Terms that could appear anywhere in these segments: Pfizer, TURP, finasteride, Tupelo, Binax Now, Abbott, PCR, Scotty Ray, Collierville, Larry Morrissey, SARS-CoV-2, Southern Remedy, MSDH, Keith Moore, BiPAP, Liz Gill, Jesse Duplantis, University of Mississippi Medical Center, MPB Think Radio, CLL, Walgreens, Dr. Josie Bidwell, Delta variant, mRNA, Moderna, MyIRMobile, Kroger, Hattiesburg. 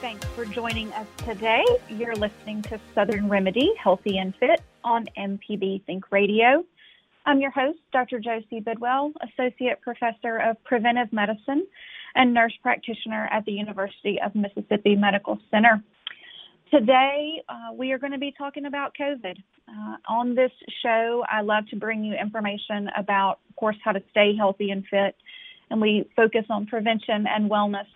thanks for joining us today. You're listening to Southern Remedy, Healthy and Fit, on MPB Think Radio. I'm your host, Dr. Josie Bidwell, Associate Professor of Preventive Medicine and Nurse Practitioner at the University of Mississippi Medical Center. Today, we are going to be talking about COVID. On this show, I love to bring you information about, of course, how to stay healthy and fit, and we focus on prevention and wellness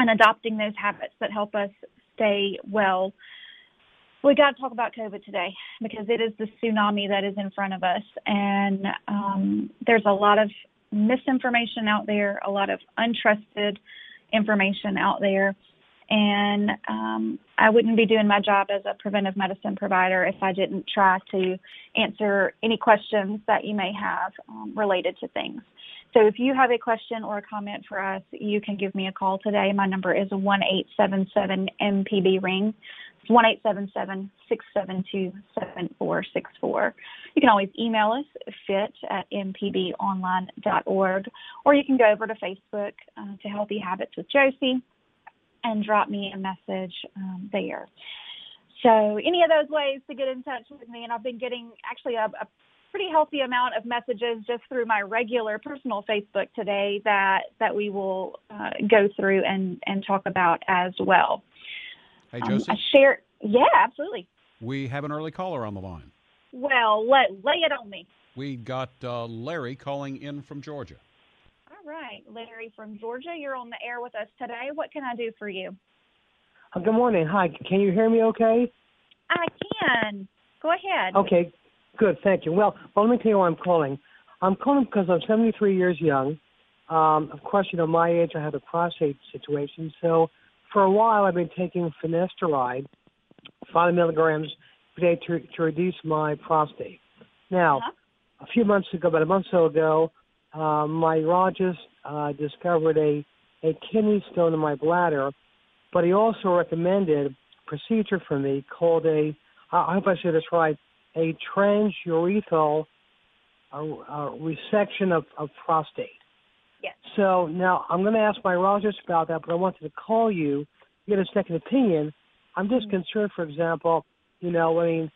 and adopting those habits that help us stay well. We got to talk about COVID today because it is the tsunami that is in front of us. And there's a lot of misinformation out there, a lot of untrusted information out there. And I wouldn't be doing my job as a preventive medicine provider if I didn't try to answer any questions that you may have related to things. So if you have a question or a comment for us, you can give me a call today. My number is 1-877-MPB-RING. It's 1-877-672-7464. You can always email us, fit@mpbonline.org, or you can go over to Facebook to Healthy Habits with Josie and drop me a message there. So any of those ways to get in touch with me, and I've been getting actually a pretty healthy amount of messages just through my regular personal Facebook today that we will go through and talk about as well. Hey, Josie. Yeah, absolutely. We have an early caller on the line. Well, lay it on me. We got Larry calling in from Georgia. All right, Larry from Georgia, you're on the air with us today. What can I do for you? Good morning. Hi, can you hear me okay? I can. Go ahead. Okay. Good, thank you. Well, let me tell you why I'm calling. I'm calling because I'm 73 years young. Of course, you know, my age, I had a prostate situation. So for a while, I've been taking finasteride, 5 milligrams per day to reduce my prostate. Now, a few months ago, about a month or so ago, my urologist discovered a kidney stone in my bladder, but he also recommended a procedure for me called I hope I said this right, a transurethral resection of prostate. Yes. So now I'm going to ask my urologist about that, but I wanted to call you, get a second opinion. I'm just concerned, for example, you know, I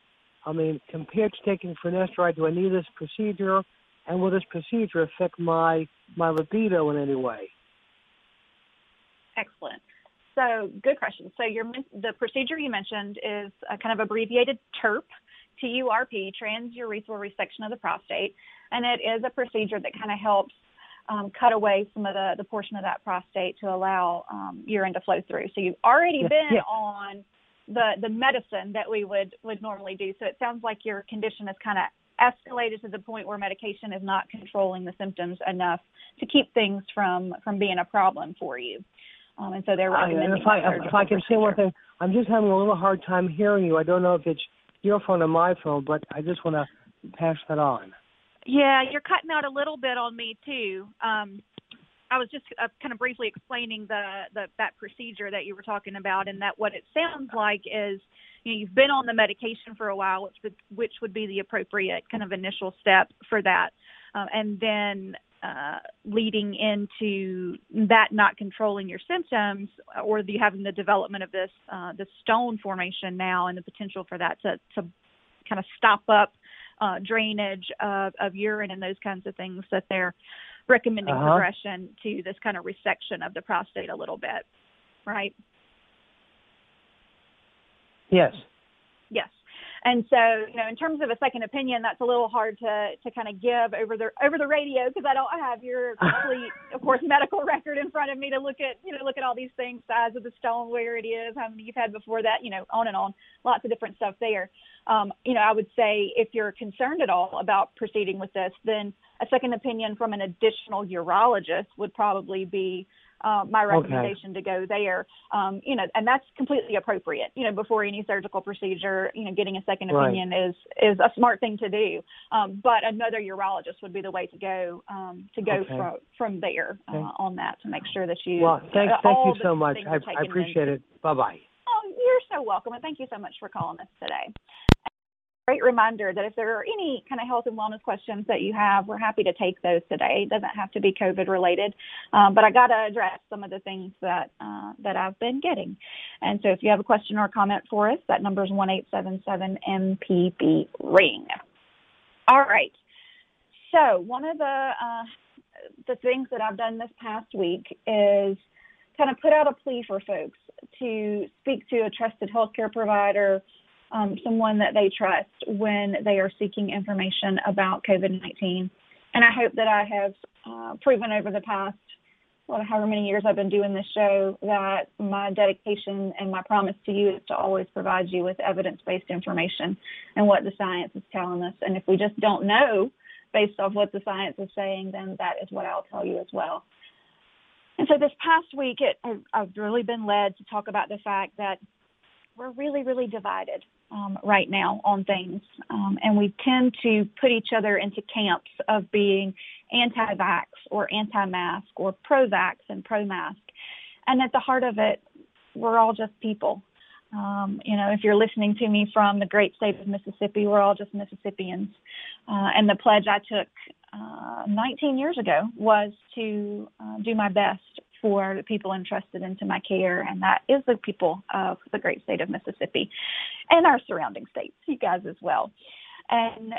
mean, compared to taking finasteride, do I need this procedure, and will this procedure affect my libido in any way? Excellent. So good question. So the procedure you mentioned is a kind of abbreviated TURP. TURP, transurethral resection of the prostate, and it is a procedure that kind of helps cut away some of the portion of that prostate to allow urine to flow through. So you've already been on the medicine that we would normally do. So it sounds like your condition is kind of escalated to the point where medication is not controlling the symptoms enough to keep things from being a problem for you. And so they're recommending. If I can say one thing, I'm just having a little hard time hearing you. I don't know if it's your phone or my phone, but I just want to pass that on. Yeah, you're cutting out a little bit on me, too. I was just kind of briefly explaining that procedure that you were talking about, and that what it sounds like is, you know, you've been on the medication for a while, which would be the appropriate kind of initial step for that, and then leading into that not controlling your symptoms, or you having the development of this stone formation now, and the potential for that to kind of stop up drainage of urine and those kinds of things that they're recommending progression to this kind of resection of the prostate a little bit, right? Yes. Yes. And so, you know, in terms of a second opinion, that's a little hard to kind of give over the radio, because I don't have your complete, of course, medical record in front of me to look at all these things, size of the stone, where it is, how many you've had before that, you know, on and on, lots of different stuff there. You know, I would say if you're concerned at all about proceeding with this, then a second opinion from an additional urologist would probably be my recommendation to go there, you know, and that's completely appropriate. You know, before any surgical procedure, you know, getting a second opinion is a smart thing to do. But another urologist would be the way to go from there on that, to make sure that you. Well, thank you so much. I appreciate it. Bye-bye. Oh, you're so welcome, and thank you so much for calling us today. Great reminder that if there are any kind of health and wellness questions that you have, we're happy to take those today. It doesn't have to be COVID related, but I got to address some of the things that I've been getting. And so if you have a question or comment for us, that number is 1-877-MPB-RING. All right. So one of the things that I've done this past week is kind of put out a plea for folks to speak to a trusted healthcare provider, someone that they trust when they are seeking information about COVID-19. And I hope that I have proven over the past, well, however many years I've been doing this show, that my dedication and my promise to you is to always provide you with evidence-based information and what the science is telling us. And if we just don't know based off what the science is saying, then that is what I'll tell you as well. And so this past week, I've really been led to talk about the fact that we're really, really divided right now on things, and we tend to put each other into camps of being anti-vax or anti-mask or pro-vax and pro-mask, and at the heart of it, we're all just people. You know, if you're listening to me from the great state of Mississippi, we're all just Mississippians, and the pledge I took 19 years ago was to do my best for the people entrusted into my care, and that is the people of the great state of Mississippi and our surrounding states, you guys as well. And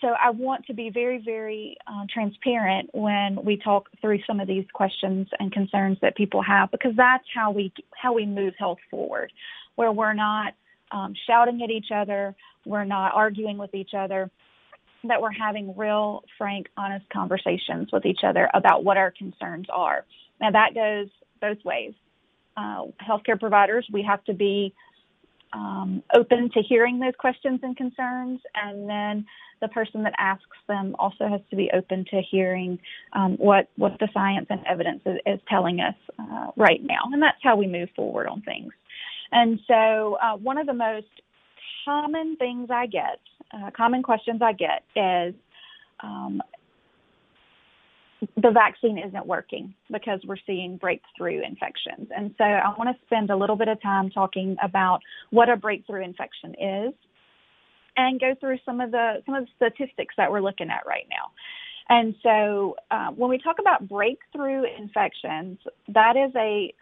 so I want to be very, very transparent when we talk through some of these questions and concerns that people have, because that's how we move health forward, where we're not shouting at each other, we're not arguing with each other, that we're having real, frank, honest conversations with each other about what our concerns are. Now, that goes both ways. Healthcare providers, we have to be open to hearing those questions and concerns, and then the person that asks them also has to be open to hearing what the science and evidence is telling us right now, and that's how we move forward on things. And so one of the most common things I get, common questions I get is, the vaccine isn't working because we're seeing breakthrough infections. And so I want to spend a little bit of time talking about what a breakthrough infection is and go through some of the statistics that we're looking at right now. And so when we talk about breakthrough infections, that is a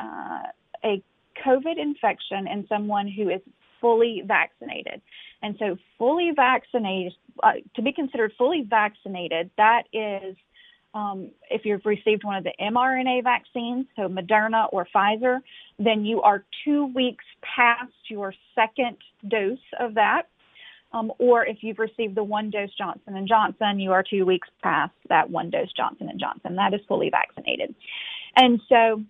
COVID infection in someone who is fully vaccinated. And so fully vaccinated, to be considered fully vaccinated, that is if you've received one of the mRNA vaccines, so Moderna or Pfizer, then you are 2 weeks past your second dose of that. Or if you've received the one-dose Johnson & Johnson, you are 2 weeks past that one-dose Johnson & Johnson. That is fully vaccinated. And so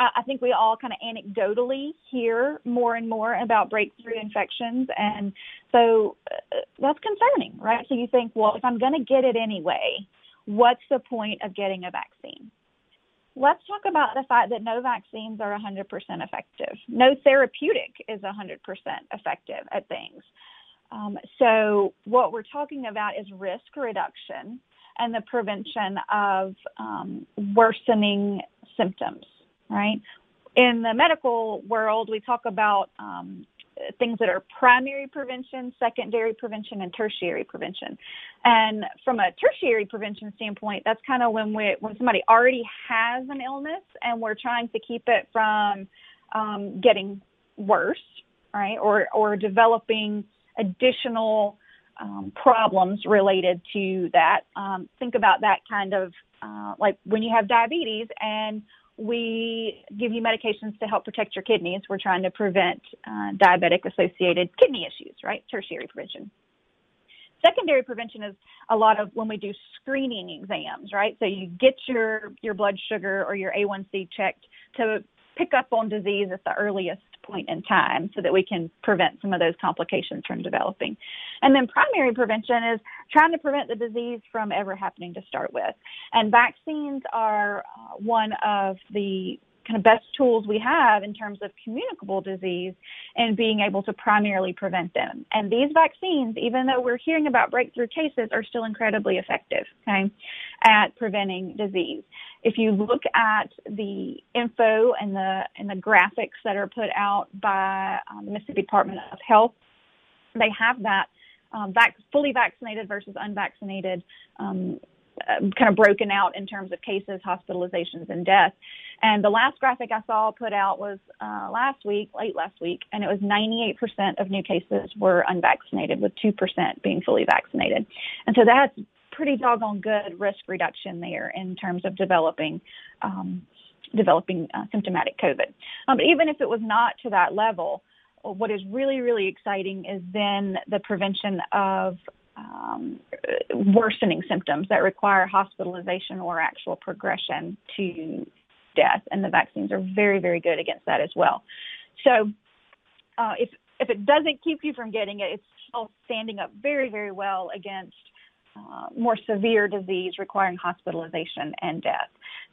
I think we all kind of anecdotally hear more and more about breakthrough infections, and so that's concerning, right? So you think, well, if I'm going to get it anyway, what's the point of getting a vaccine? Let's talk about the fact that no vaccines are 100% effective. No therapeutic is 100% effective at things. So what we're talking about is risk reduction and the prevention of worsening symptoms, right? In the medical world, we talk about things that are primary prevention, secondary prevention, and tertiary prevention. And from a tertiary prevention standpoint, that's kind of when somebody already has an illness and we're trying to keep it from getting worse, right, or developing additional problems related to that. Think about that kind of like when you have diabetes and We give you medications to help protect your kidneys. We're trying to prevent diabetic-associated kidney issues, right? Tertiary prevention. Secondary prevention is a lot of when we do screening exams, right? So you get your blood sugar or your A1C checked to pick up on disease at the earliest point in time so that we can prevent some of those complications from developing. And then primary prevention is trying to prevent the disease from ever happening to start with. And vaccines are one of the kind of best tools we have in terms of communicable disease and being able to primarily prevent them. And these vaccines, even though we're hearing about breakthrough cases, are still incredibly effective, okay, at preventing disease. If you look at the info and the graphics that are put out by the Mississippi Department of Health, they have that fully vaccinated versus unvaccinated kind of broken out in terms of cases, hospitalizations, and death. And the last graphic I saw put out was late last week, and it was 98% of new cases were unvaccinated, with 2% being fully vaccinated. And so that's pretty doggone good risk reduction there in terms of developing symptomatic COVID. But even if it was not to that level, what is really, really exciting is then the prevention of worsening symptoms that require hospitalization or actual progression to death, and the vaccines are very, very good against that as well. So if it doesn't keep you from getting it, it's still standing up very, very well against more severe disease requiring hospitalization and death.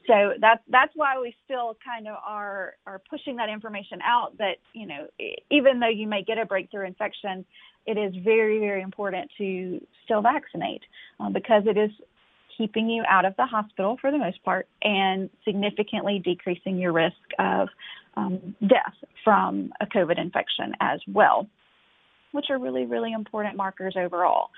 So that's why we still kind of are pushing that information out, that, you know, even though you may get a breakthrough infection, it is very, very important to still vaccinate because it is keeping you out of the hospital for the most part and significantly decreasing your risk of death from a COVID infection as well, which are really, really important markers overall.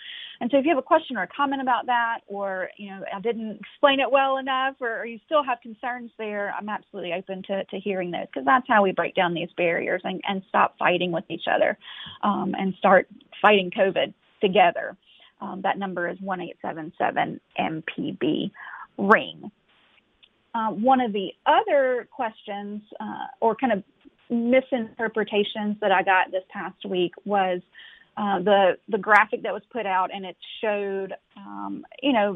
And so if you have a question or a comment about that, or, you know, I didn't explain it well enough, or you still have concerns there, I'm absolutely open to hearing those, because that's how we break down these barriers and stop fighting with each other and start fighting COVID together. That number is 1-877-MPB-RING. One of the other questions or kind of misinterpretations that I got this past week was the graphic that was put out, and it showed, and I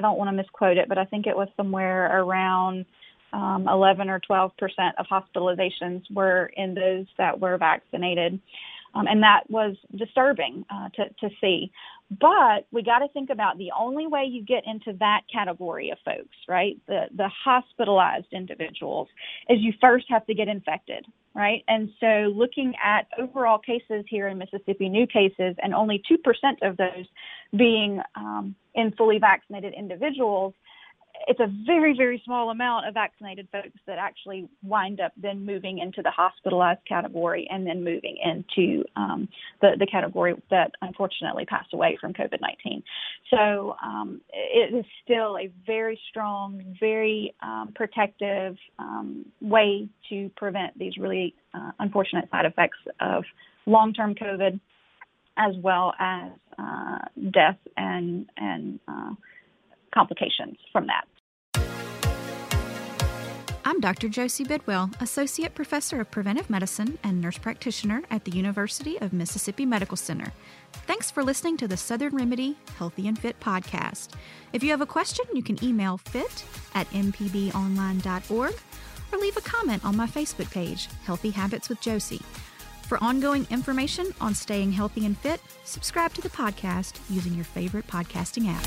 don't want to misquote it, but I think it was somewhere around 11 or 12% of hospitalizations were in those that were vaccinated. And that was disturbing to see. But we got to think about the only way you get into that category of folks, right, the hospitalized individuals, is you first have to get infected, right? And so looking at overall cases here in Mississippi, new cases, and only 2% of those being in fully vaccinated individuals, it's a very, very small amount of vaccinated folks that actually wind up then moving into the hospitalized category and then moving into the category that unfortunately passed away from COVID-19. So it is still a very strong, very protective way to prevent these really unfortunate side effects of long-term COVID, as well as death and complications from that. I'm Dr. Josie Bidwell, Associate Professor of Preventive Medicine and Nurse Practitioner at the University of Mississippi Medical Center. Thanks for listening to the Southern Remedy Healthy and Fit podcast. If you have a question, you can email fit@mpbonline.org or leave a comment on my Facebook page, Healthy Habits with Josie. For ongoing information on staying healthy and fit, subscribe to the podcast using your favorite podcasting app.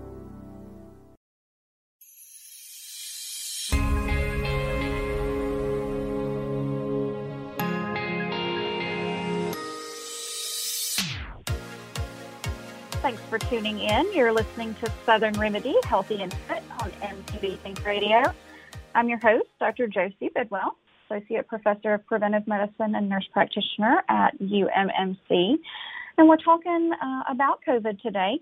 Thanks for tuning in. You're listening to Southern Remedy, Healthy and Fit on MPB Think Radio. I'm your host, Dr. Josie Bidwell, Associate Professor of Preventive Medicine and Nurse Practitioner at UMMC. And we're talking about COVID today.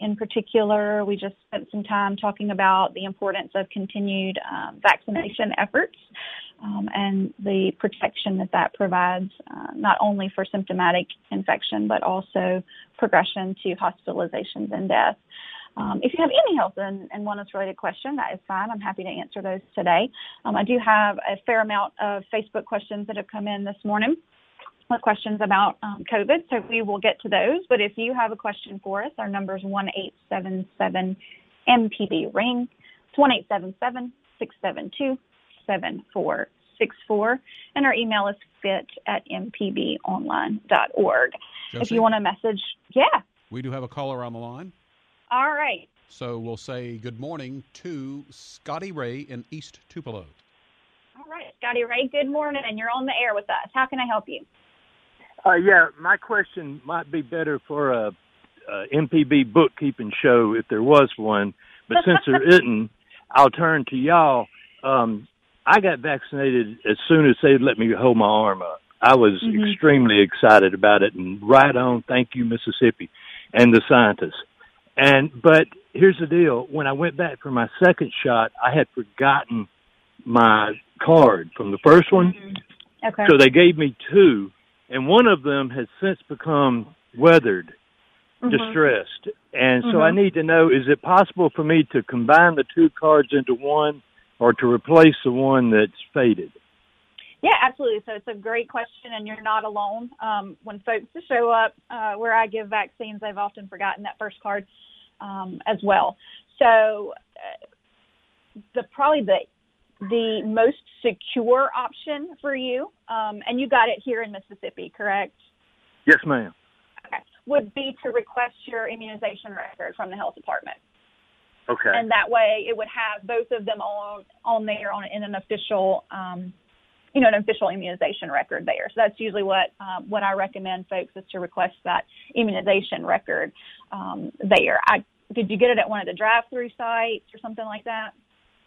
In particular, we just spent some time talking about the importance of continued vaccination efforts and the protection that that provides, not only for symptomatic infection, but also progression to hospitalizations and death. If you have any health and wellness-related question, that is fine. I'm happy to answer those today. I do have a fair amount of Facebook questions that have come in this morning with questions about COVID, so we will get to those. But if you have a question for us, our number is 1-877-MPB-RING. It's 1-877-672-7464. And our email is fit@mpbonline.org. Josie, if you want to message, we do have a caller on the line. All right. So we'll say good morning to Scotty Ray in East Tupelo. All right, Scotty Ray, good morning, and you're on the air with us. How can I help you? Yeah, my question might be better for a MPB bookkeeping show if there was one, but since there isn't, I'll turn to y'all. I got vaccinated as soon as they let me hold my arm up. I was extremely excited about it, and right on, thank you, Mississippi, and the scientists. But here's the deal. When I went back for my second shot, I had forgotten my card from the first one. Okay. So they gave me two, and one of them has since become weathered, distressed. And so I need to know, is it possible for me to combine the two cards into one or to replace the one that's faded? Yeah, absolutely. So it's a great question, and you're not alone. When folks show up where I give vaccines, they've often forgotten that first card as well. So the most secure option for you, and you got it here in Mississippi, correct? Yes, ma'am. Okay. Would be to request your immunization record from the health department. Okay. And that way it would have both of them on there in an official an official immunization record there. So that's usually what I recommend folks is to request that immunization record there. Did you get it at one of the drive-through sites or something like that?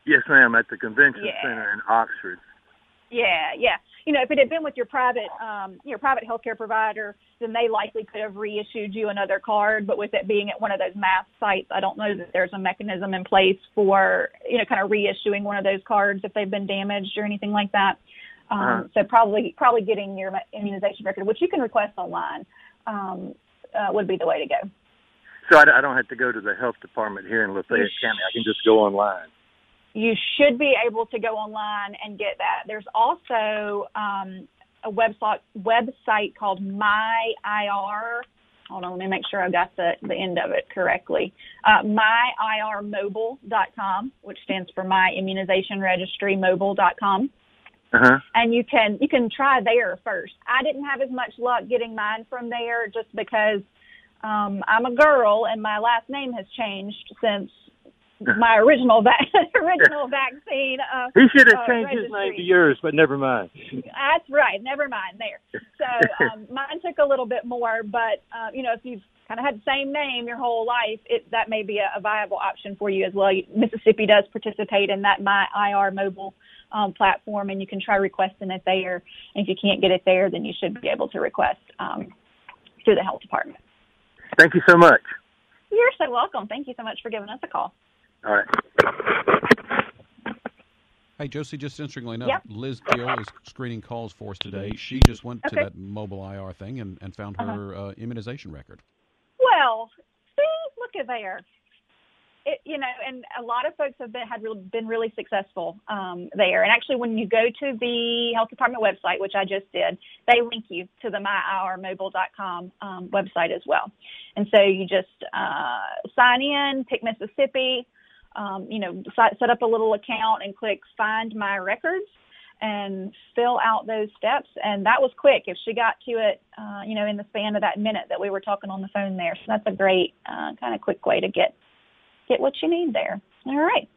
Yes, ma'am, at the convention center in Oxford. Yeah. You know, if it had been with your private healthcare provider, then they likely could have reissued you another card. But with it being at one of those mass sites, I don't know that there's a mechanism in place for, kind of reissuing one of those cards if they've been damaged or anything like that. So probably getting your immunization record, which you can request online, would be the way to go. So I don't have to go to the health department here in Lafayette County. I can just go online. You should be able to go online and get that. There's also a website called MyIR. Hold on, let me make sure I got the end of it correctly. MyIRMobile.com, which stands for My Immunization Registry Mobile.com. And you can try there first. I didn't have as much luck getting mine from there just because I'm a girl and my last name has changed since my original original vaccine. He should have changed his name to yours, but never mind. That's right, never mind there. So mine took a little bit more, but if you've kind of had the same name your whole life, that may be a viable option for you as well. Mississippi does participate in that My IR Mobile platform, and you can try requesting it there. And if you can't get it there, then you should be able to request through the health department. Thank you so much. You're so welcome. Thank you so much for giving us a call. All right. Hey, Josie, just interestingly enough, Liz Gill is screening calls for us today. She just went to that mobile IR thing and found her immunization record. Well, see, look at there. And a lot of folks have been really successful there. And actually, when you go to the health department website, which I just did, they link you to the myirmobile.com website as well. And so you just sign in, pick Mississippi, set up a little account and click Find My Records and fill out those steps. And that was quick. If she got to it, in the span of that minute that we were talking on the phone there. So that's a great kind of quick way to get what you need there. All right.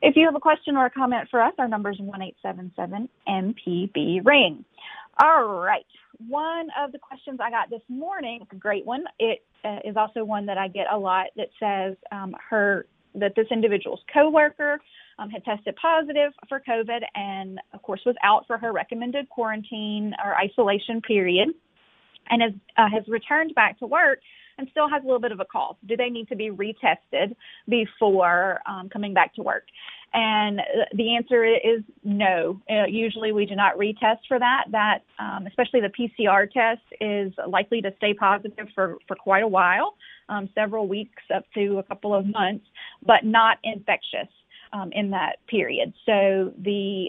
If you have a question or a comment for us, our number is 1-877-MPB-RING. All right. One of the questions I got this morning, a great one, it is also one that I get a lot that says that this individual's coworker had tested positive for COVID and, of course, was out for her recommended quarantine or isolation period. and has returned back to work and still has a little bit of a cough. Do they need to be retested before coming back to work? And the answer is no. Usually we do not retest for that. That, especially the PCR test, is likely to stay positive for quite a while, several weeks up to a couple of months, but not infectious in that period. So the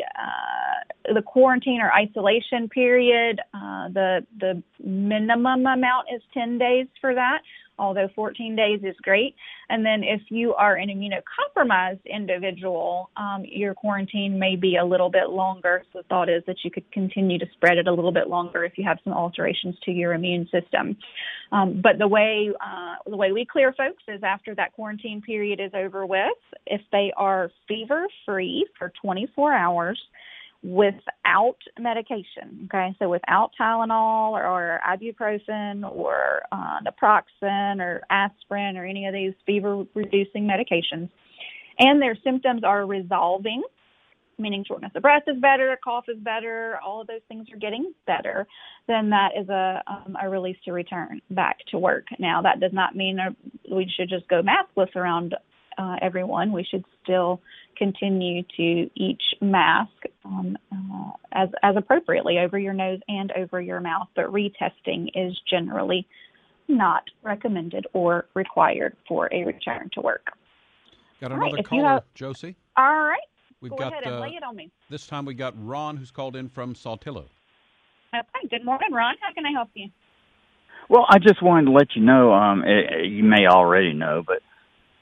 quarantine or isolation period, the minimum amount is 10 days for that, although 14 days is great. And then if you are an immunocompromised individual, your quarantine may be a little bit longer. So the thought is that you could continue to spread it a little bit longer if you have some alterations to your immune system. But the way we clear folks is after that quarantine period is over with, if they are fever-free for 24 hours, without medication, okay? So without Tylenol or ibuprofen or naproxen or aspirin or any of these fever-reducing medications, and their symptoms are resolving, meaning shortness of breath is better, cough is better, all of those things are getting better, then that is a release to return back to work. Now, that does not mean we should just go maskless around everyone. We should still continue to each mask as appropriately over your nose and over your mouth, but retesting is generally not recommended or required for a return to work. Got another caller, Josie. All right. We've got, ahead and lay it on me. This time we got Ron, who's called in from Saltillo. Okay. Good morning, Ron. How can I help you? Well, I just wanted to let you know, you may already know, but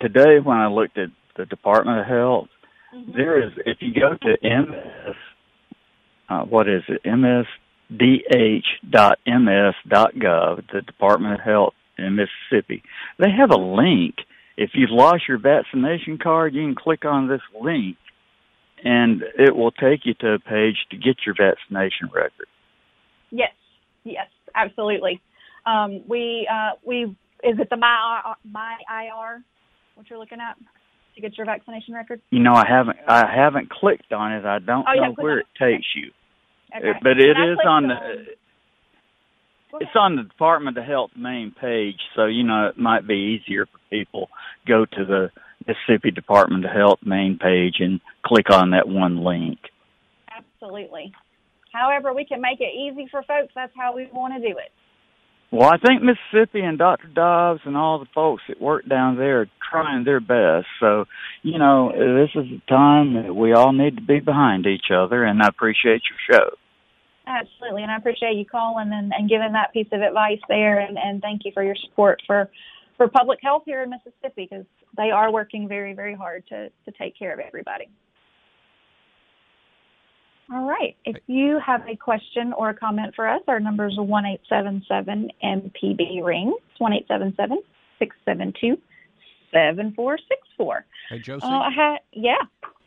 today, when I looked at the Department of Health, mm-hmm. there is, if you go to msdh.ms.gov, the Department of Health in Mississippi, they have a link. If you've lost your vaccination card, you can click on this link, and it will take you to a page to get your vaccination record. Yes, absolutely. Is it the MyIR? What you're looking at to get your vaccination record? You know, I haven't clicked on it. I don't know where it takes you. Okay. But it is on it's on the Department of Health main page, so you know it might be easier for people go to the Mississippi Department of Health main page and click on that one link. Absolutely. However, we can make it easy for folks. That's how we want to do it. Well, I think Mississippi and Dr. Dobbs and all the folks that work down there are trying their best. So, you know, this is a time that we all need to be behind each other, and I appreciate your show. Absolutely, and I appreciate you calling and giving that piece of advice there, and thank you for your support for public health here in Mississippi, because they are working very, very hard to take care of everybody. All right. If you have a question or a comment for us, our number is 1-877-MPB-RING. It's 1-877-672-7464. Hey, Josie. Yeah.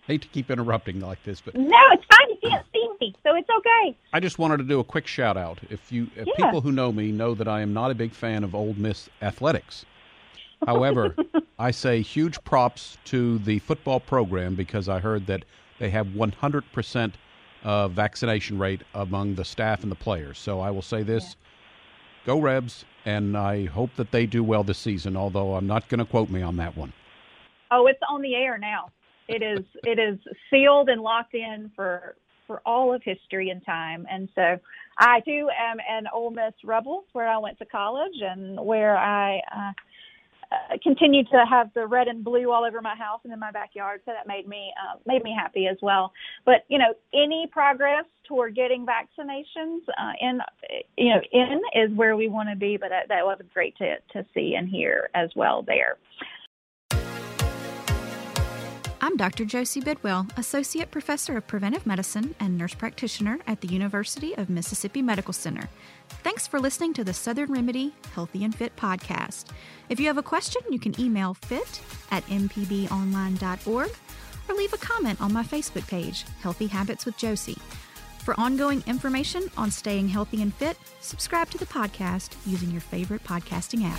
Hate to keep interrupting like this, but no, it's fine. You can't see me, so it's okay. I just wanted to do a quick shout out. If people who know me know that I am not a big fan of Ole Miss athletics. However, I say huge props to the football program because I heard that they have 100% vaccination rate among the staff and the players. So I will say this, Go Rebs, and I hope that they do well this season, although I'm not going to quote me on that one. Oh, it's on the air now. It is sealed and locked in for all of history and time. And so I, too, am an Ole Miss Rebel, where I went to college and where I continued to have the red and blue all over my house and in my backyard, so that made me happy as well. But you know, any progress toward getting vaccinations in is where we want to be. But that was great to see and hear as well there. I'm Dr. Josie Bidwell, Associate Professor of Preventive Medicine and Nurse Practitioner at the University of Mississippi Medical Center. Thanks for listening to the Southern Remedy Healthy and Fit podcast. If you have a question, you can email fit@mpbonline.org or leave a comment on my Facebook page, Healthy Habits with Josie. For ongoing information on staying healthy and fit, subscribe to the podcast using your favorite podcasting app.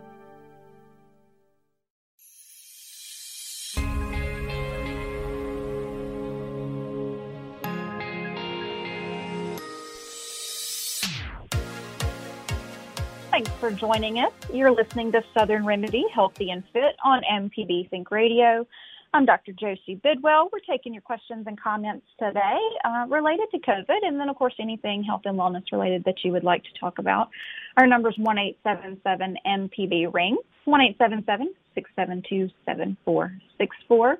Thanks for joining us. You're listening to Southern Remedy, Healthy and Fit on MPB Think Radio. I'm Dr. Josie Bidwell. We're taking your questions and comments today related to COVID, and then, of course, anything health and wellness related that you would like to talk about. Our number is 1-877-MPB-RING, 1-877-672-7464. Our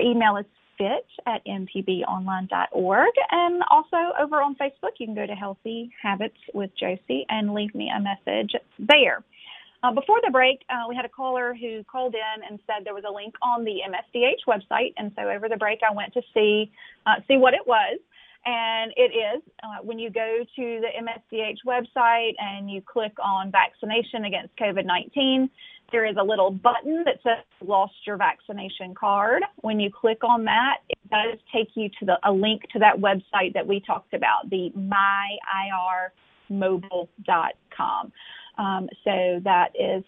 email is fit@mpbonline.org, and also over on Facebook, you can go to Healthy Habits with Josie and leave me a message there. Before the break, we had a caller who called in and said there was a link on the MSDH website, and so over the break, I went to see what it was, and it is when you go to the MSDH website and you click on vaccination against COVID-19, there is a little button that says lost your vaccination card. When you click on that, it does take you to a link to that website that we talked about, the MyIRMobile.com. So that is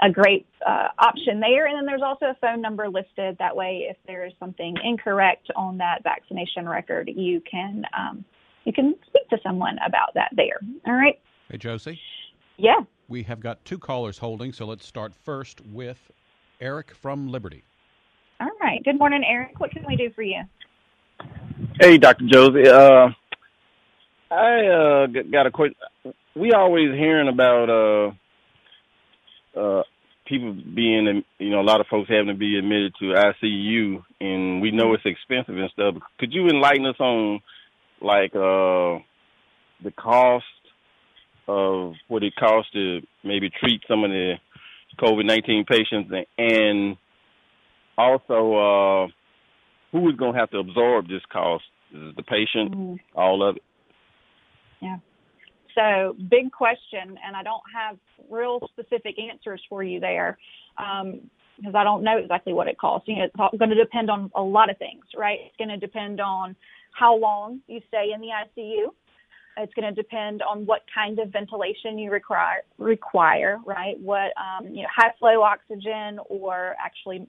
a great option there. And then there's also a phone number listed. That way, if there is something incorrect on that vaccination record, you can speak to someone about that there. All right. Hey, Josie. Yeah. We have got two callers holding, so let's start first with Eric from Liberty. All right. Good morning, Eric. What can we do for you? Hey, Dr. Josie. I got a question. We always hearing about people being, a lot of folks having to be admitted to ICU, and we know it's expensive and stuff. Could you enlighten us on, the cost of what it costs to maybe treat some of the COVID-19 patients, and also who is going to have to absorb this cost? Is it the patient, all of it? Yeah. So big question, and I don't have real specific answers for you there because I don't know exactly what it costs. It's going to depend on a lot of things, right? It's going to depend on how long you stay in the ICU. It's going to depend on what kind of ventilation you require, right? What high flow oxygen or actually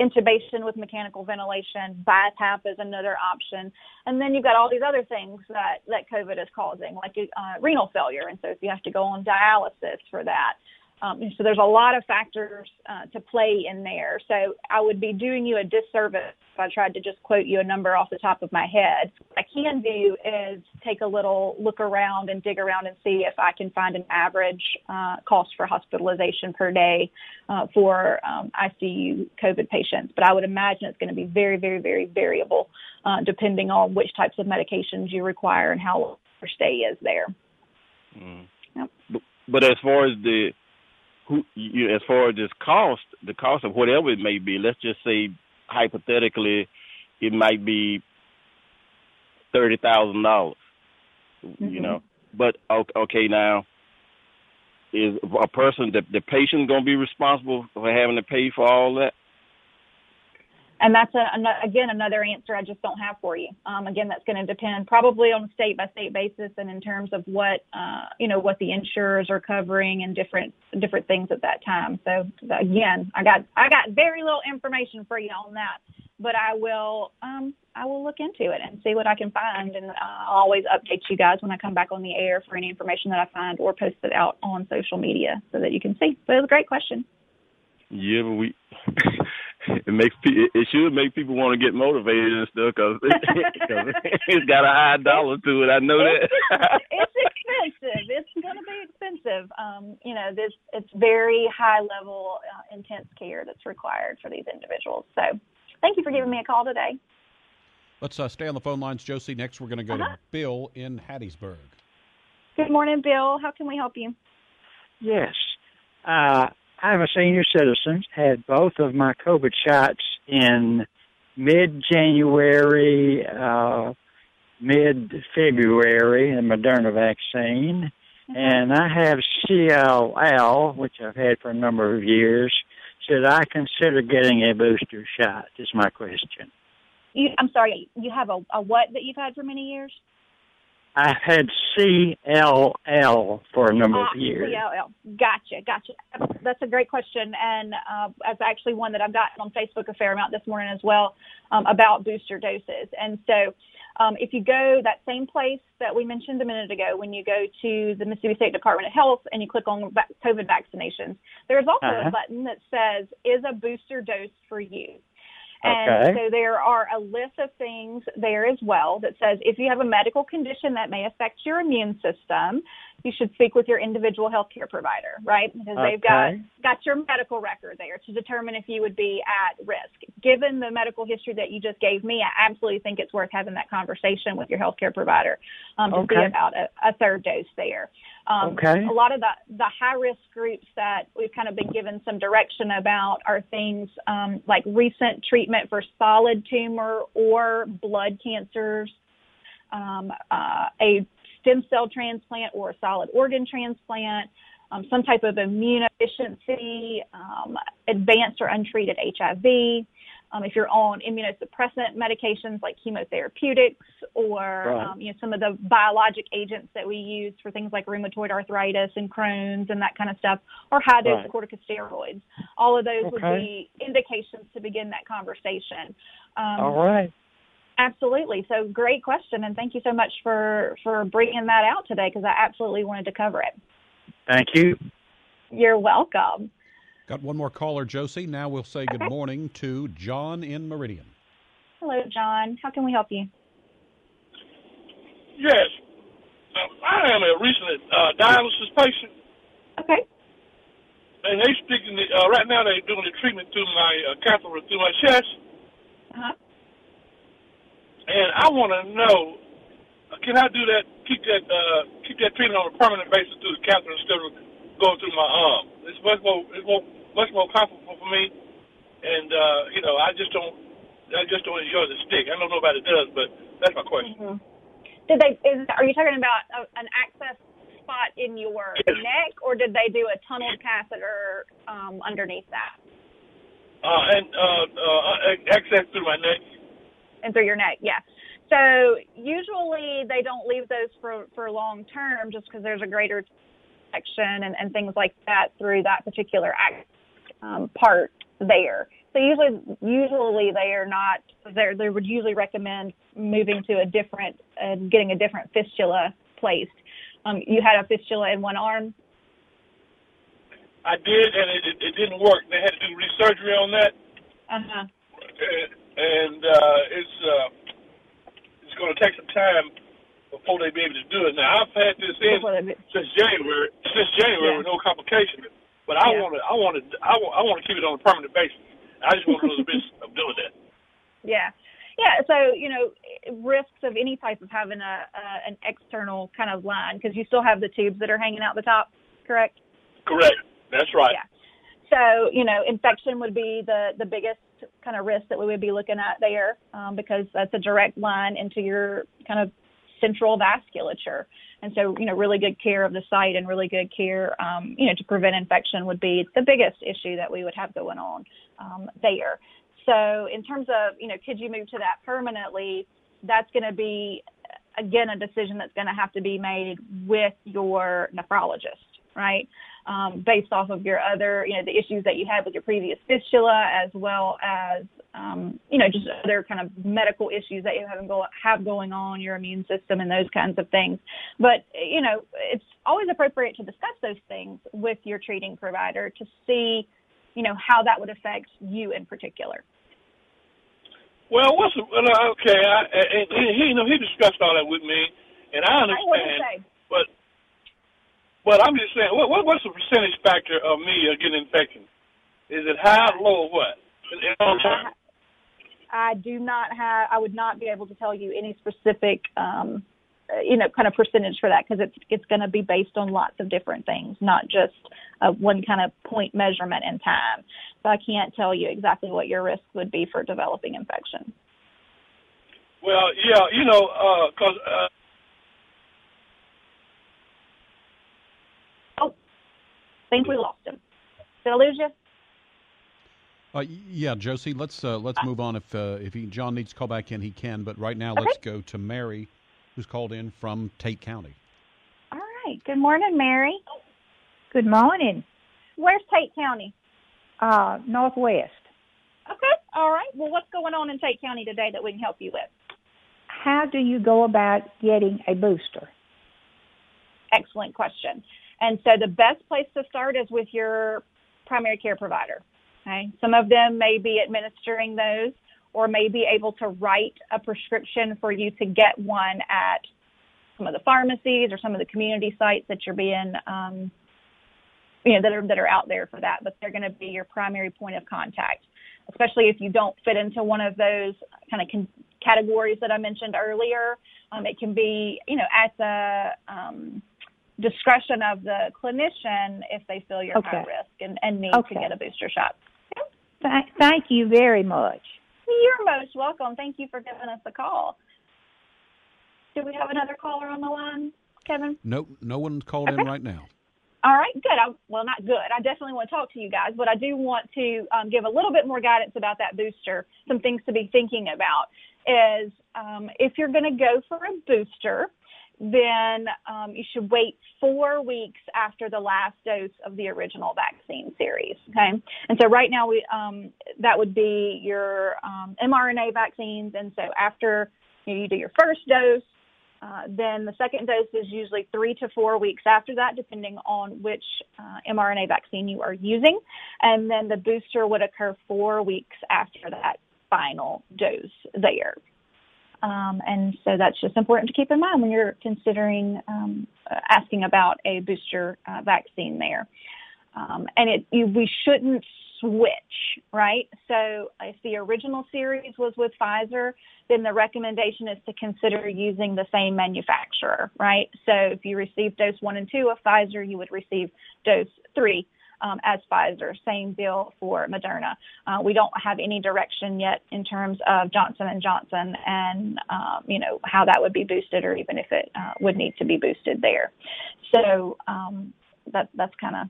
intubation with mechanical ventilation. BiPAP is another option, and then you've got all these other things that COVID is causing, like renal failure, and so if you have to go on dialysis for that. So there's a lot of factors to play in there. So I would be doing you a disservice if I tried to just quote you a number off the top of my head. What I can do is take a little look around and dig around and see if I can find an average cost for hospitalization per day for ICU COVID patients. But I would imagine it's going to be very, very, very variable depending on which types of medications you require and how long your stay is there. Mm. Yep. But as far as as far as this cost, the cost of whatever it may be, let's just say hypothetically it might be $30,000, But, okay, now, is a person, the patient going to be responsible for having to pay for all that? And that's, another answer I just don't have for you. Again, that's going to depend probably on a state-by-state basis and in terms of what the insurers are covering and different things at that time. So, again, I got very little information for you on that, but I will look into it and see what I can find, and I'll always update you guys when I come back on the air for any information that I find or post it out on social media so that you can see. But it was a great question. Yeah, but it should make people want to get motivated and stuff because it's got a high dollar to it. I know that. It's expensive. It's going to be expensive. It's very high level intense care that's required for these individuals. So thank you for giving me a call today. Let's stay on the phone lines, Josie. Next, we're going to go to Bill in Hattiesburg. Good morning, Bill. How can we help you? Yes. I'm a senior citizen, had both of my COVID shots in mid-January, mid-February, the Moderna vaccine, and I have CLL, which I've had for a number of years. Should I consider getting a booster shot? Is my question. I'm sorry, you have a what that you've had for many years? I've had CLL for a number of years. CLL. Gotcha. That's a great question, and that's actually one that I've gotten on Facebook a fair amount this morning as well, about booster doses. And so if you go that same place that we mentioned a minute ago, when you go to the Mississippi State Department of Health and you click on COVID vaccinations, there's also a button that says, is a booster dose for you? And so there are a list of things there as well that says if you have a medical condition that may affect your immune system, you should speak with your individual healthcare provider, right? Because they've got your medical record there to determine if you would be at risk. Given the medical history that you just gave me, I absolutely think it's worth having that conversation with your healthcare provider to see about a third dose there. A lot of the high-risk groups that we've kind of been given some direction about are things like recent treatment for solid tumor or blood cancers, a stem cell transplant or a solid organ transplant, some type of immunodeficiency, advanced or untreated HIV. If you're on immunosuppressant medications like chemotherapeutics or some of the biologic agents that we use for things like rheumatoid arthritis and Crohn's and that kind of stuff, or high-dose corticosteroids, all of those would be indications to begin that conversation. All right. Absolutely. So great question, and thank you so much for bringing that out today because I absolutely wanted to cover it. Thank you. You're welcome. Got one more caller, Josie. Now we'll say good morning to John in Meridian. Hello, John. How can we help you? Yes. I am a recent dialysis patient. Okay. And they sticking the, right now they're doing the treatment through my catheter through my chest. Uh-huh. And I want to know, can I do that? Keep that treatment on a permanent basis through the catheter instead of going through my arm. It's much more comfortable for me, and I just don't enjoy the stick. I don't know nobody does, but that's my question. Mm-hmm. Are you talking about an access spot in your neck, or did they do a tunneled catheter underneath that? Access through my neck. And through your neck, yeah. So usually they don't leave those for long term just because there's a greater protection and things like that through that particular part there. So usually they are not there. They would usually recommend moving to a different, getting a different fistula placed. You had a fistula in one arm? I did, and it didn't work. They had to do resurgery on that. Uh-huh. And it's going to take some time before they be able to do it. Now I've had this in since January with no complications. But I want to keep it on a permanent basis. I just want to lose a bit of doing that. Yeah. So risks of any type of having an external kind of line because you still have the tubes that are hanging out the top, correct? Correct. That's right. Yeah. So, infection would be the biggest kind of risk that we would be looking at there because that's a direct line into your kind of central vasculature. And so, really good care of the site and really good care, to prevent infection would be the biggest issue that we would have going on there. So in terms of, could you move to that permanently, that's going to be, again, a decision that's going to have to be made with your nephrologist, right? Based off of your other, the issues that you had with your previous fistula, as well as, just other kind of medical issues that you have going on, your immune system and those kinds of things. But, it's always appropriate to discuss those things with your treating provider to see, how that would affect you in particular. Well, he discussed all that with me, and I understand, But I'm just saying, what's the percentage factor of me getting infection? Is it high, low, or what? I would not be able to tell you any specific, kind of percentage for that because it's going to be based on lots of different things, not just one kind of point measurement in time. So I can't tell you exactly what your risk would be for developing infection. Well, yeah, you know, because... I think we lost him. Did I lose you? Yeah, Josie, let's move on. If John needs to call back in, he can. But right now, let's go to Mary, who's called in from Tate County. All right. Good morning, Mary. Good morning. Where's Tate County? Northwest. Okay. All right. Well, what's going on in Tate County today that we can help you with? How do you go about getting a booster? Excellent question. And so the best place to start is with your primary care provider. Okay. Some of them may be administering those or may be able to write a prescription for you to get one at some of the pharmacies or some of the community sites that you're being, that are out there for that. But they're going to be your primary point of contact, especially if you don't fit into one of those kind of categories that I mentioned earlier. It can be, at the discretion of the clinician if they feel you're high risk and need to get a booster shot. Yeah. Thank you very much. You're most welcome. Thank you for giving us a call. Do we have another caller on the line, Kevin? No, no one's called in right now. All right, good. Not good. I definitely want to talk to you guys, but I do want to give a little bit more guidance about that booster. Some things to be thinking about is if you're going to go for a booster, then you should wait 4 weeks after the last dose of the original vaccine series, okay? And so right now that would be your mRNA vaccines. And so after you do your first dose, then the second dose is usually 3 to 4 weeks after that, depending on which mRNA vaccine you are using. And then the booster would occur 4 weeks after that final dose there. And so that's just important to keep in mind when you're considering asking about a booster vaccine there. We shouldn't switch, right? So if the original series was with Pfizer, then the recommendation is to consider using the same manufacturer, right? So if you receive dose 1 and 2 of Pfizer, you would receive dose 3. As Pfizer, same deal for Moderna. We don't have any direction yet in terms of Johnson & Johnson and, how that would be boosted or even if it would need to be boosted there. So that's kind of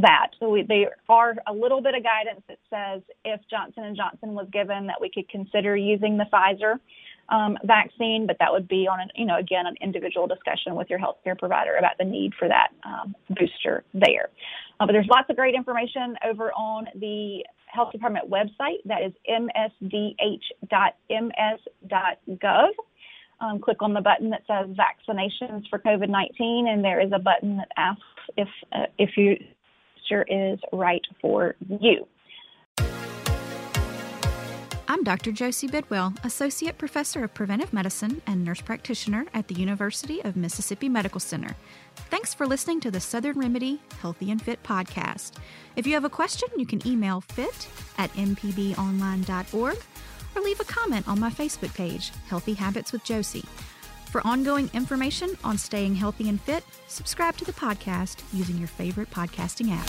that. So there are a little bit of guidance that says if Johnson & Johnson was given that we could consider using the Pfizer vaccine, but that would be on an individual discussion with your healthcare provider about the need for that booster there. But there's lots of great information over on the health department website. That is msdh.ms.gov. Click on the button that says vaccinations for COVID-19, and there is a button that asks if your booster is right for you. I'm Dr. Josie Bidwell, Associate Professor of Preventive Medicine and Nurse Practitioner at the University of Mississippi Medical Center. Thanks for listening to the Southern Remedy Healthy and Fit podcast. If you have a question, you can email fit@mpbonline.org or leave a comment on my Facebook page, Healthy Habits with Josie. For ongoing information on staying healthy and fit, subscribe to the podcast using your favorite podcasting app.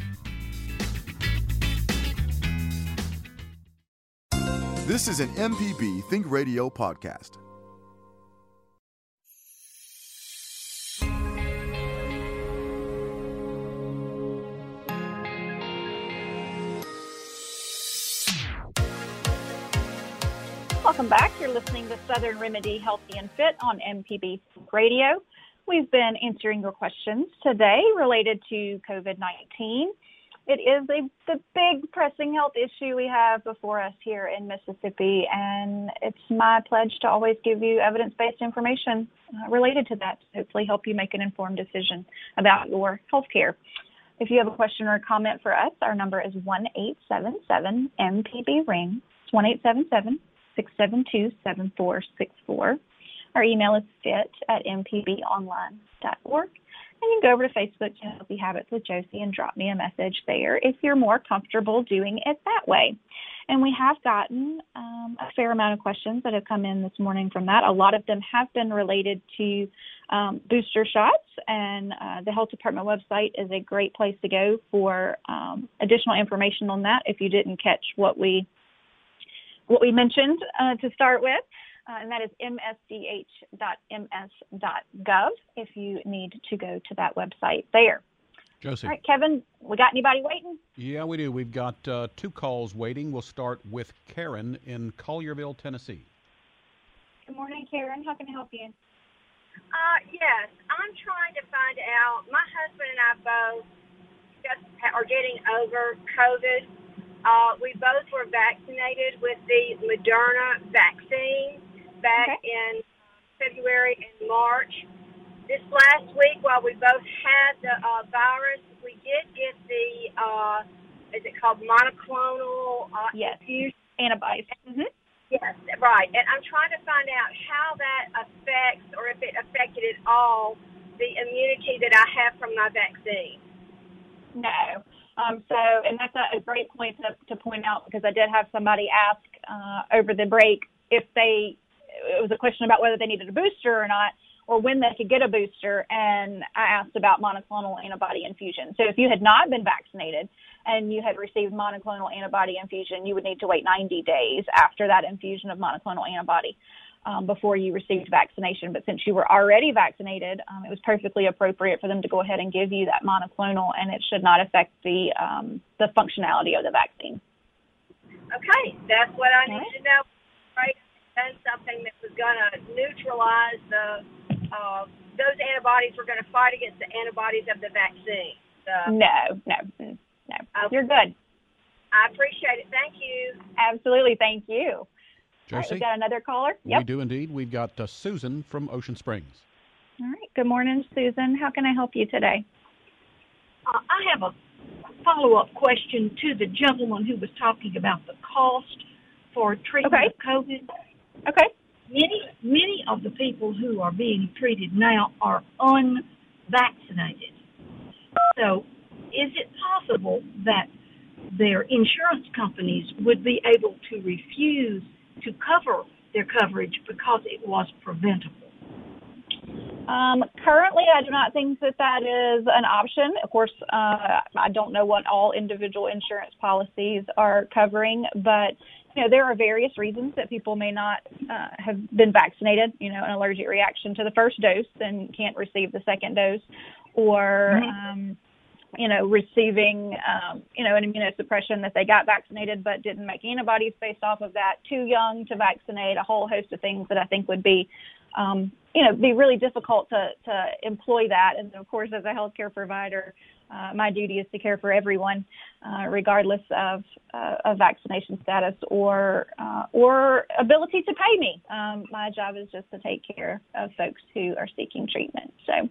This is an MPB Think Radio podcast. Welcome back. You're listening to Southern Remedy Healthy and Fit on MPB Think Radio. We've been answering your questions today related to COVID-19. It is the big pressing health issue we have before us here in Mississippi, and it's my pledge to always give you evidence-based information related to that to hopefully help you make an informed decision about your health care. If you have a question or a comment for us, our number is 1-877-MPB-RING. It's 1-877-672-7464. Our email is fit@mpbonline.org. And you can go over to Facebook to Healthy Habits with Josie and drop me a message there if you're more comfortable doing it that way. And we have gotten a fair amount of questions that have come in this morning from that. A lot of them have been related to booster shots, and the health department website is a great place to go for additional information on that if you didn't catch what we mentioned to start with. And that is msdh.ms.gov if you need to go to that website there. Josie. All right, Kevin, we got anybody waiting? Yeah, we do. We've got two calls waiting. We'll start with Karen in Collierville, Tennessee. Good morning, Karen. How can I help you? Yes, I'm trying to find out. My husband and I both are getting over COVID. We both were vaccinated with the Moderna vaccine back in February and March. This last week, while we both had the virus, we did get the, is it called monoclonal infusion? Antibodies. Mm-hmm. Yes, right. And I'm trying to find out how that affects, or if it affected at all, the immunity that I have from my vaccine. No. So, and that's a great point to point out, because I did have somebody ask over the break if it was a question about whether they needed a booster or not, or when they could get a booster, and I asked about monoclonal antibody infusion. So if you had not been vaccinated and you had received monoclonal antibody infusion, you would need to wait 90 days after that infusion of monoclonal antibody before you received vaccination. But since you were already vaccinated, it was perfectly appropriate for them to go ahead and give you that monoclonal, and it should not affect the functionality of the vaccine. Okay, that's what I need to know. Right, that's something that was going to neutralize those antibodies were going to fight against the antibodies of the vaccine. So. No. Okay. You're good. I appreciate it. Thank you. Absolutely. Thank you. Josie, right, we got another caller? Yep. We do indeed. We've got Susan from Ocean Springs. All right. Good morning, Susan. How can I help you today? I have a follow-up question to the gentleman who was talking about the cost for treatment of COVID. Okay. Many of the people who are being treated now are unvaccinated. So is it possible that their insurance companies would be able to refuse to cover their coverage because it was preventable? Currently, I do not think that is an option. Of course, I don't know what all individual insurance policies are covering, but there are various reasons that people may not have been vaccinated, an allergic reaction to the first dose and can't receive the second dose, or receiving, an immunosuppression that they got vaccinated but didn't make antibodies based off of that, too young to vaccinate, a whole host of things that I think would be really difficult to employ that. And of course, as a healthcare provider, my duty is to care for everyone, regardless of vaccination status or ability to pay me. My job is just to take care of folks who are seeking treatment. So.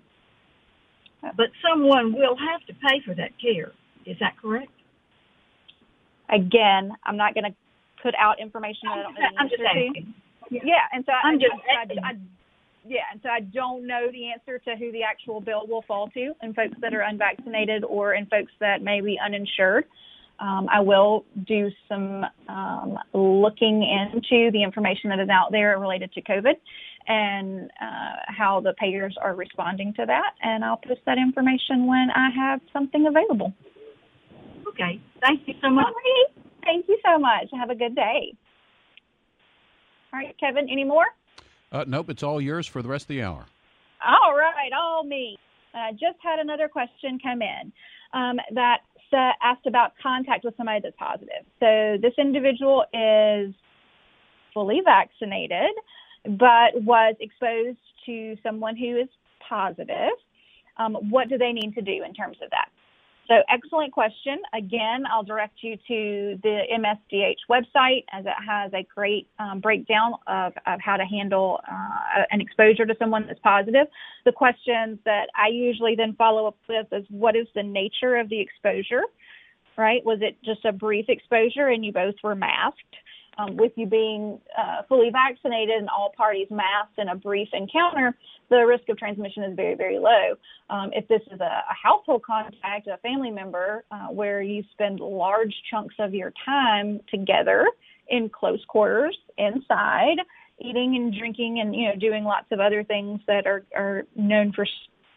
But someone will have to pay for that care. Is that correct? Again, I'm not going to put out information that I don't know. I'm just asking. And so I don't know the answer to who the actual bill will fall to in folks that are unvaccinated or in folks that may be uninsured. I will do some looking into the information that is out there related to COVID and how the payers are responding to that. And I'll post that information when I have something available. Okay. Thank you so much. All right. Thank you so much. Have a good day. All right, Kevin, any more? Nope. It's all yours for the rest of the hour. All right. All me. I just had another question come in that asked about contact with somebody that's positive. So this individual is fully vaccinated, but was exposed to someone who is positive. What do they need to do in terms of that? So excellent question. Again, I'll direct you to the MSDH website, as it has a great breakdown of how to handle an exposure to someone that's positive. The questions that I usually then follow up with is, what is the nature of the exposure, right? Was it just a brief exposure and you both were masked? With you being fully vaccinated and all parties masked in a brief encounter, the risk of transmission is very, very low. If this is a household contact, a family member, where you spend large chunks of your time together in close quarters, inside, eating and drinking and, doing lots of other things that are known for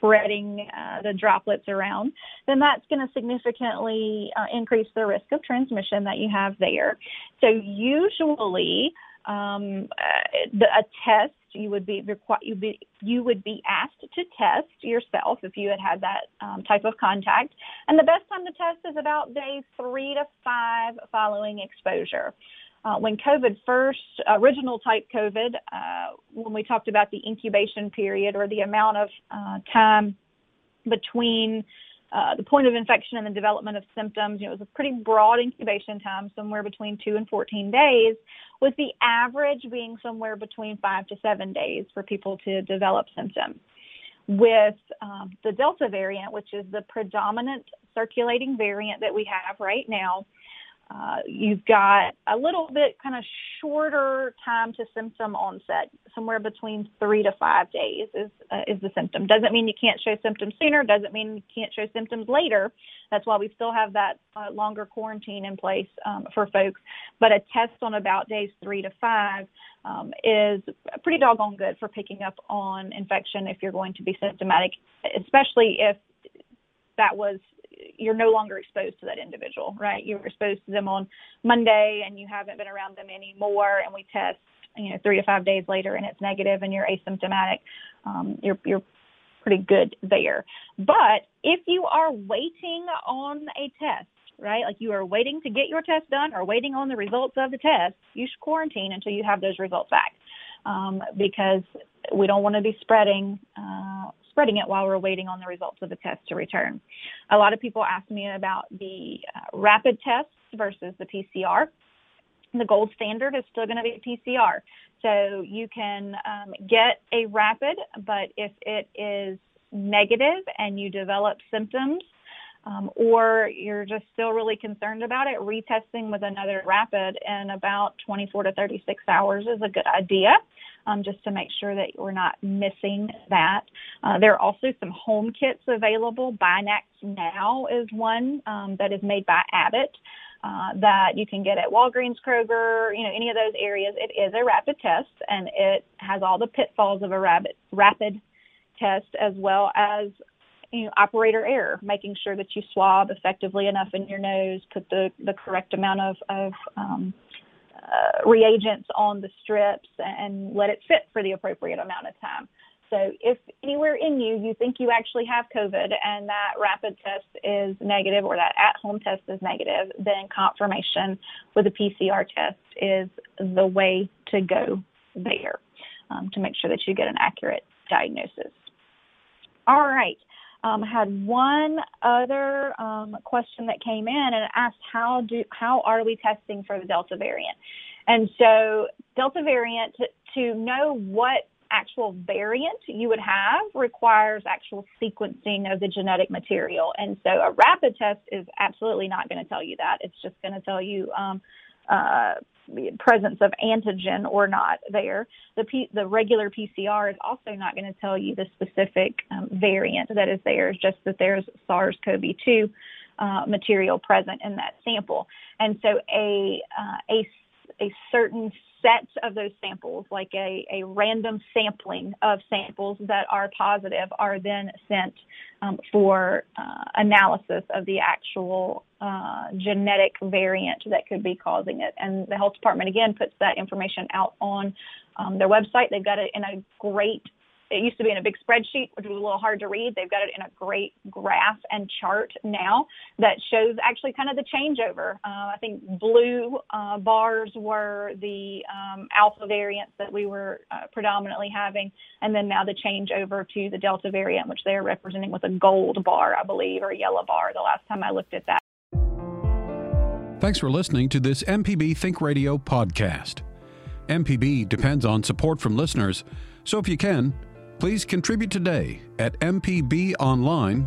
spreading the droplets around, then that's going to significantly increase the risk of transmission that you have there. So usually a test, you would be asked to test yourself if you had that type of contact. And the best time to test is about days 3 to 5 following exposure. When COVID first, original type COVID, when we talked about the incubation period or the amount of time between the point of infection and the development of symptoms, it was a pretty broad incubation time, somewhere between 2 and 14 days, with the average being somewhere between 5 to 7 days for people to develop symptoms. With the Delta variant, which is the predominant circulating variant that we have right now, you've got a little bit kind of shorter time to symptom onset, somewhere between 3 to 5 days is the symptom. Doesn't mean you can't show symptoms sooner. Doesn't mean you can't show symptoms later. That's why we still have that longer quarantine in place for folks. But a test on about days 3 to 5 is pretty doggone good for picking up on infection if you're going to be symptomatic, especially if that was you're no longer exposed to that individual, right? You were exposed to them on Monday and you haven't been around them anymore, and we test, 3 to 5 days later and it's negative and you're asymptomatic, you're pretty good there. But if you are waiting on a test, right, like you are waiting to get your test done or waiting on the results of the test, you should quarantine until you have those results back because we don't want to be spreading it while we're waiting on the results of the test to return. A lot of people ask me about the rapid tests versus the PCR. The gold standard is still going to be PCR. So you can get a rapid, but if it is negative and you develop symptoms or you're just still really concerned about it, retesting with another rapid in about 24 to 36 hours is a good idea. Just to make sure that we're not missing that. There are also some home kits available. Binax Now is one that is made by Abbott that you can get at Walgreens, Kroger, any of those areas. It is a rapid test, and it has all the pitfalls of a rapid test, as well as operator error, making sure that you swab effectively enough in your nose, put the correct amount of reagents on the strips and let it sit for the appropriate amount of time. So if anywhere in you think you actually have COVID and that rapid test is negative or that at-home test is negative, then confirmation with a PCR test is the way to go there to make sure that you get an accurate diagnosis. All right. Had one other question that came in and asked, how are we testing for the Delta variant? And so Delta variant, to know what actual variant you would have requires actual sequencing of the genetic material. And so a rapid test is absolutely not going to tell you that. It's just going to tell you presence of antigen or not there. The regular PCR is also not going to tell you the specific variant that is there. It's just that there's SARS-CoV-2 material present in that sample. And so a certain set of those samples, like a random sampling of samples that are positive, are then sent for analysis of the actual genetic variant that could be causing it. And the health department, again, puts that information out on their website. They've got it in a great It used to be in a big spreadsheet, which was a little hard to read. They've got it in a great graph and chart now that shows actually kind of the changeover. I think blue bars were the alpha variants that we were predominantly having, and then now the changeover to the Delta variant, which they're representing with a gold bar, I believe, or a yellow bar the last time I looked at that. Thanks for listening to this MPB Think Radio podcast. MPB depends on support from listeners, so if you can, please contribute today at mpbonline.org.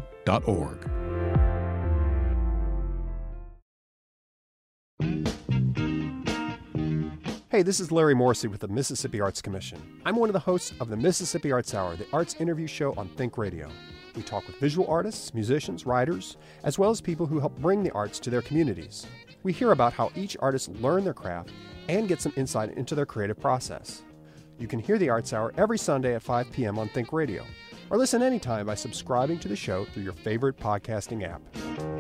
Hey, this is Larry Morrissey with the Mississippi Arts Commission. I'm one of the hosts of the Mississippi Arts Hour, the arts interview show on Think Radio. We talk with visual artists, musicians, writers, as well as people who help bring the arts to their communities. We hear about how each artist learned their craft and get some insight into their creative process. You can hear the Arts Hour every Sunday at 5 p.m. on Think Radio, or listen anytime by subscribing to the show through your favorite podcasting app.